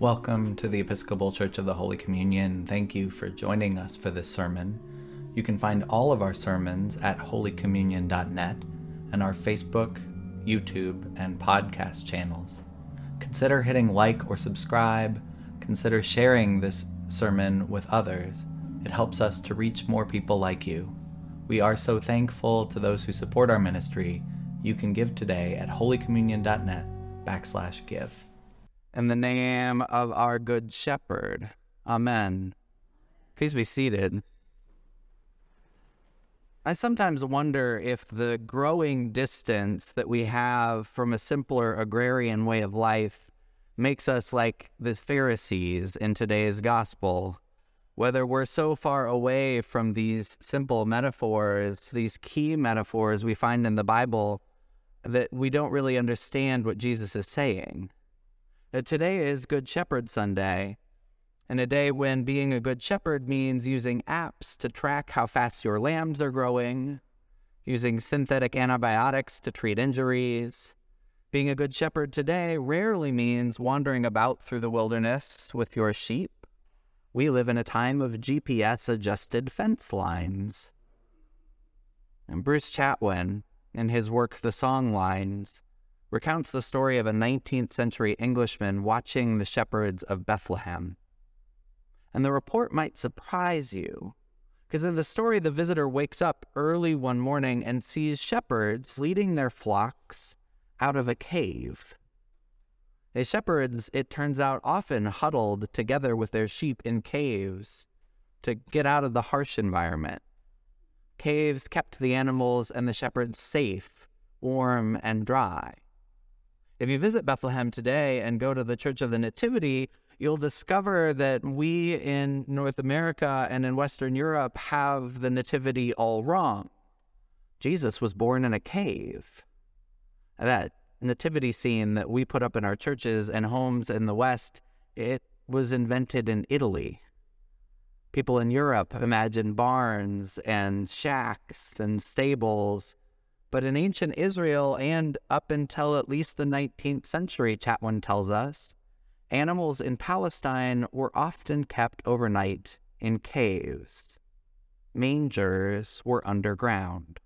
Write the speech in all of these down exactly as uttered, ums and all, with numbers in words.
Welcome to the Episcopal Church of the Holy Communion. Thank you for joining us for this sermon. You can find all of our sermons at holy communion dot net and our Facebook, YouTube, and podcast channels. Consider hitting like or subscribe. Consider sharing this sermon with others. It helps us to reach more people like you. We are so thankful to those who support our ministry. You can give today at holycommunion.net backslash give. In the name of our Good Shepherd, amen. Please be seated. I sometimes wonder if the growing distance that we have from a simpler agrarian way of life makes us like the Pharisees in today's gospel. Whether we're so far away from these simple metaphors, these key metaphors we find in the Bible, that we don't really understand what Jesus is saying. Now, today is Good Shepherd Sunday, and a day when being a good shepherd means using apps to track how fast your lambs are growing, using synthetic antibiotics to treat injuries. Being a good shepherd today rarely means wandering about through the wilderness with your sheep. We live in a time of G P S-adjusted fence lines. And Bruce Chatwin, in his work The Songlines, recounts the story of a nineteenth century Englishman watching the shepherds of Bethlehem. And the report might surprise you, because in the story, the visitor wakes up early one morning and sees shepherds leading their flocks out of a cave. The shepherds, it turns out, often huddled together with their sheep in caves to get out of the harsh environment. Caves kept the animals and the shepherds safe, warm, and dry. If you visit Bethlehem today and go to the Church of the Nativity, you'll discover that we in North America and in Western Europe have the Nativity all wrong. Jesus was born in a cave. That nativity scene that we put up in our churches and homes in the West, it was invented in Italy. People in Europe imagined barns and shacks and stables, but in ancient Israel and up until at least the nineteenth century, Chatwin tells us, animals in Palestine were often kept overnight in caves. Mangers were underground.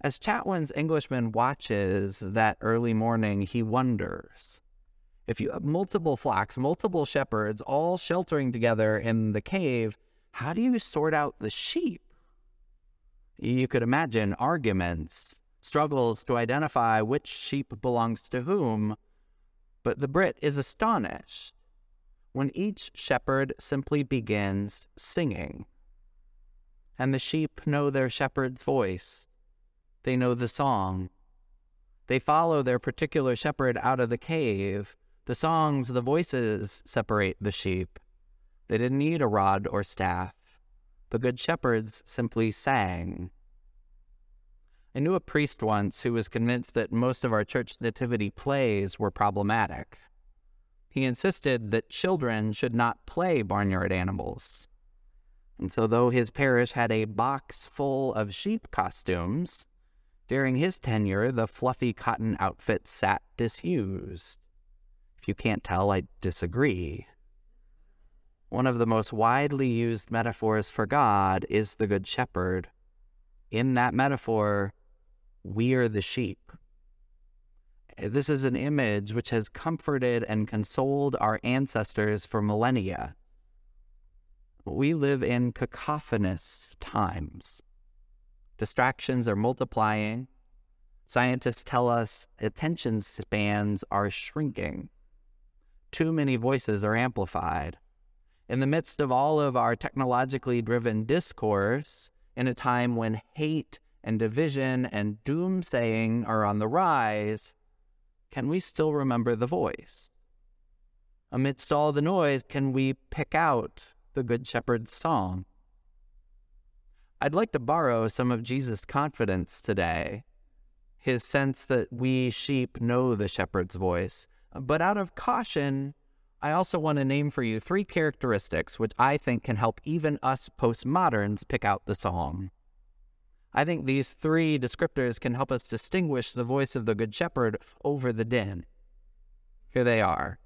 As Chatwin's Englishman watches that early morning, he wonders, if you have multiple flocks, multiple shepherds, all sheltering together in the cave, how do you sort out the sheep? You could imagine arguments, struggles to identify which sheep belongs to whom, but the Brit is astonished when each shepherd simply begins singing. And the sheep know their shepherd's voice. They know the song. They follow their particular shepherd out of the cave. The songs, the voices separate the sheep. They didn't need a rod or staff. The good shepherds simply sang. I knew a priest once who was convinced that most of our church nativity plays were problematic. He insisted that children should not play barnyard animals. And so though his parish had a box full of sheep costumes, during his tenure, the fluffy cotton outfit sat disused. If you can't tell, I disagree. One of the most widely used metaphors for God is the Good Shepherd. In that metaphor, we are the sheep. This is an image which has comforted and consoled our ancestors for millennia. We live in cacophonous times. Distractions are multiplying. Scientists tell us attention spans are shrinking. Too many voices are amplified. In the midst of all of our technologically driven discourse, in a time when hate and division and doomsaying are on the rise, can we still remember the voice? Amidst all the noise, can we pick out the Good Shepherd's song? I'd like to borrow some of Jesus' confidence today, his sense that we sheep know the shepherd's voice. But out of caution, I also want to name for you three characteristics which I think can help even us postmoderns pick out the song. I think these three descriptors can help us distinguish the voice of the Good Shepherd over the din. Here they are.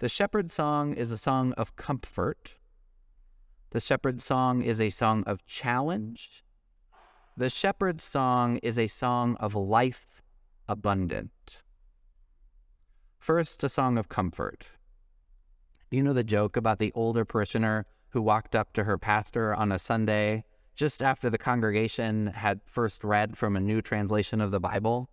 The shepherd song is a song of comfort. The shepherd song is a song of challenge. The shepherd song is a song of life abundant. First, a song of comfort. You know the joke about the older parishioner who walked up to her pastor on a Sunday just after the congregation had first read from a new translation of the Bible?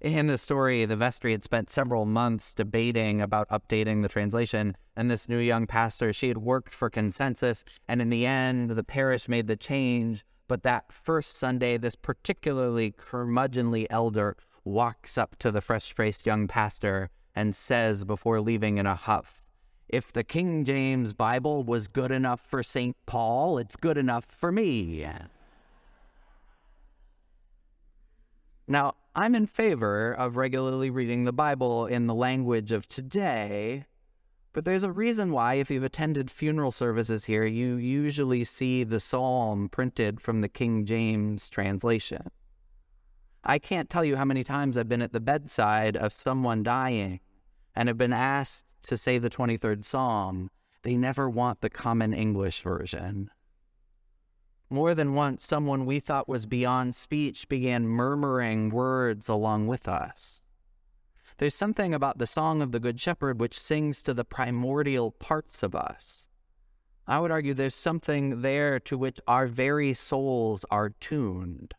In the story, the vestry had spent several months debating about updating the translation, and this new young pastor, she had worked for consensus, and in the end, the parish made the change. But that first Sunday, this particularly curmudgeonly elder walks up to the fresh-faced young pastor and says, before leaving in a huff, "If the King James Bible was good enough for Saint Paul, it's good enough for me." Now, I'm in favor of regularly reading the Bible in the language of today, but there's a reason why, if you've attended funeral services here, you usually see the psalm printed from the King James translation. I can't tell you how many times I've been at the bedside of someone dying and have been asked to say the twenty-third Psalm. They never want the common English version. More than once, someone we thought was beyond speech began murmuring words along with us. There's something about the song of the Good Shepherd which sings to the primordial parts of us. I would argue there's something there to which our very souls are tuned.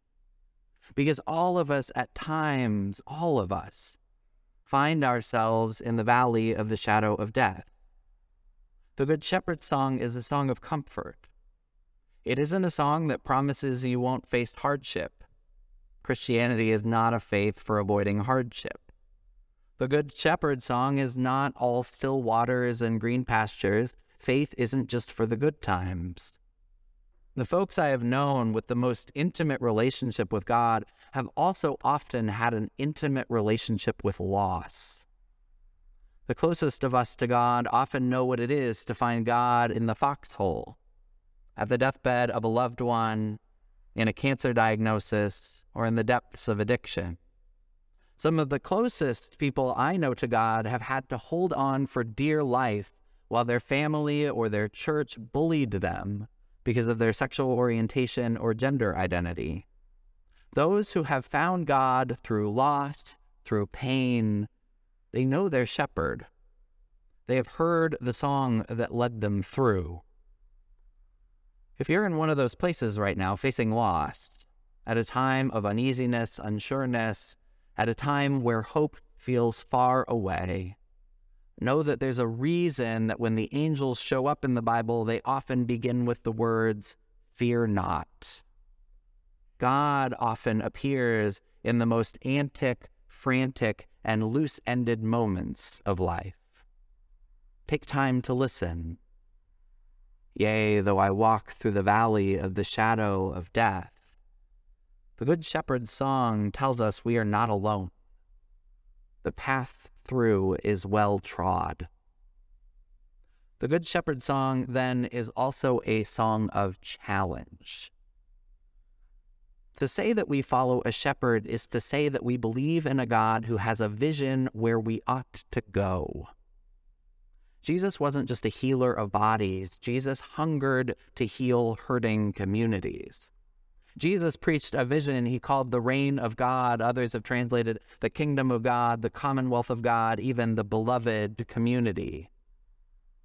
Because all of us at times, all of us, find ourselves in the valley of the shadow of death. The Good Shepherd song is a song of comfort. It isn't a song that promises you won't face hardship. Christianity is not a faith for avoiding hardship. The Good Shepherd song is not all still waters and green pastures. Faith isn't just for the good times. The folks I have known with the most intimate relationship with God have also often had an intimate relationship with loss. The closest of us to God often know what it is to find God in the foxhole, at the deathbed of a loved one, in a cancer diagnosis, or in the depths of addiction. Some of the closest people I know to God have had to hold on for dear life while their family or their church bullied them because of their sexual orientation or gender identity. Those who have found God through loss, through pain, they know their shepherd. They have heard the song that led them through. If you're in one of those places right now, facing loss, at a time of uneasiness, unsureness, at a time where hope feels far away, know that there's a reason that when the angels show up in the Bible, they often begin with the words, "Fear not." God often appears in the most antic, frantic, and loose-ended moments of life. Take time to listen. "Yea, though I walk through the valley of the shadow of death." The Good Shepherd's song tells us we are not alone. The path through is well trod. The Good Shepherd's song, then, is also a song of challenge. To say that we follow a shepherd is to say that we believe in a God who has a vision where we ought to go. Jesus wasn't just a healer of bodies. Jesus hungered to heal hurting communities. Jesus preached a vision he called the reign of God. Others have translated the kingdom of God, the commonwealth of God, even the beloved community.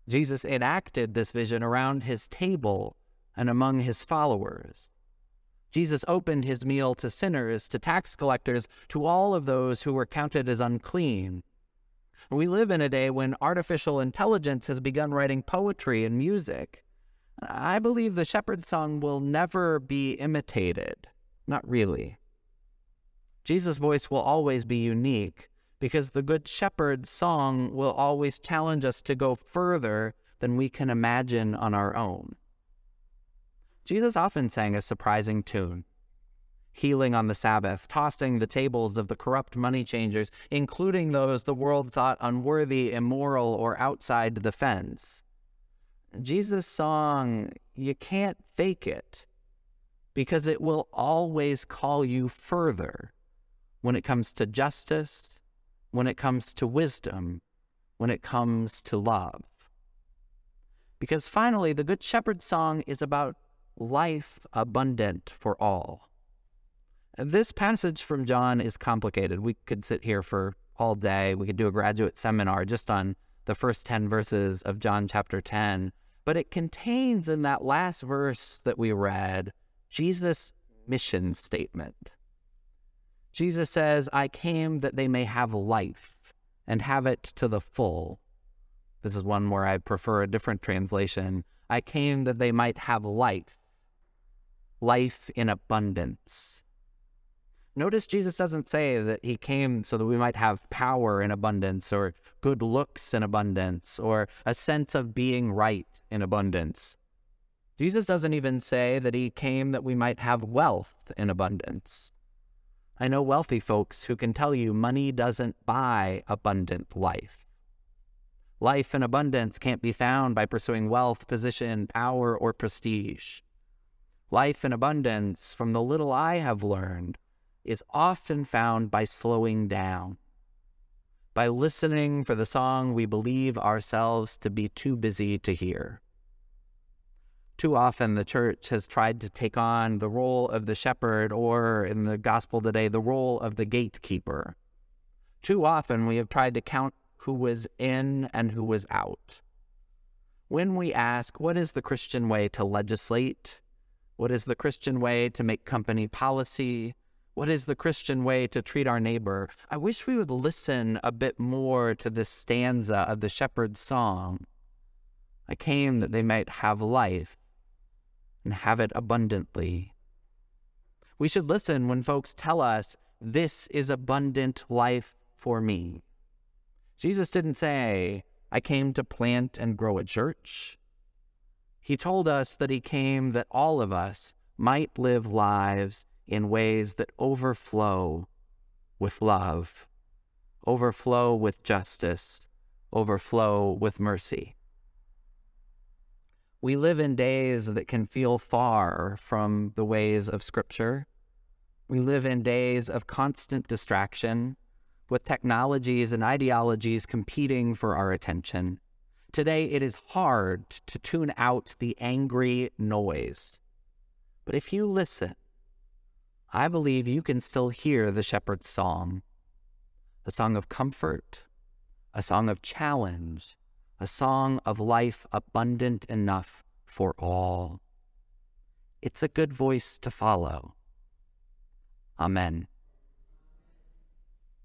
Jesus enacted this vision around his table and among his followers. Jesus opened his meal to sinners, to tax collectors, to all of those who were counted as unclean. We live in a day when artificial intelligence has begun writing poetry and music. I believe the shepherd's song will never be imitated. Not really. Jesus' voice will always be unique because the Good Shepherd's song will always challenge us to go further than we can imagine on our own. Jesus often sang a surprising tune. Healing on the Sabbath, tossing the tables of the corrupt money changers, including those the world thought unworthy, immoral, or outside the fence. Jesus' song, you can't fake it, because it will always call you further when it comes to justice, when it comes to wisdom, when it comes to love. Because finally, the Good Shepherd song is about life abundant for all. And this passage from John is complicated. We could sit here for all day. We could do a graduate seminar just on the first ten verses of John chapter ten. But it contains in that last verse that we read, Jesus' mission statement. Jesus says, I came that they may have life and have it to the full. This is one where I prefer a different translation. I came that they might have life, life in abundance. Notice Jesus doesn't say that he came so that we might have power in abundance or good looks in abundance or a sense of being right in abundance. Jesus doesn't even say that he came that we might have wealth in abundance. I know wealthy folks who can tell you money doesn't buy abundant life. Life in abundance can't be found by pursuing wealth, position, power, or prestige. Life in abundance, from the little I have learned, is often found by slowing down, by listening for the song we believe ourselves to be too busy to hear. Too often the church has tried to take on the role of the shepherd, or in the gospel today, the role of the gatekeeper. Too often we have tried to count who was in and who was out. When we ask, what is the Christian way to legislate? What is the Christian way to make company policy? What is the Christian way to treat our neighbor? I wish we would listen a bit more to this stanza of the shepherd's song. I came that they might have life and have it abundantly. We should listen when folks tell us, this is abundant life for me. Jesus didn't say, I came to plant and grow a church. He told us that he came that all of us might live lives in ways that overflow with love, overflow with justice, overflow with mercy. We live in days that can feel far from the ways of Scripture. We live in days of constant distraction, with technologies and ideologies competing for our attention. Today, it is hard to tune out the angry noise. But if you listen, I believe you can still hear the shepherd's song, a song of comfort, a song of challenge, a song of life abundant enough for all. It's a good voice to follow. Amen.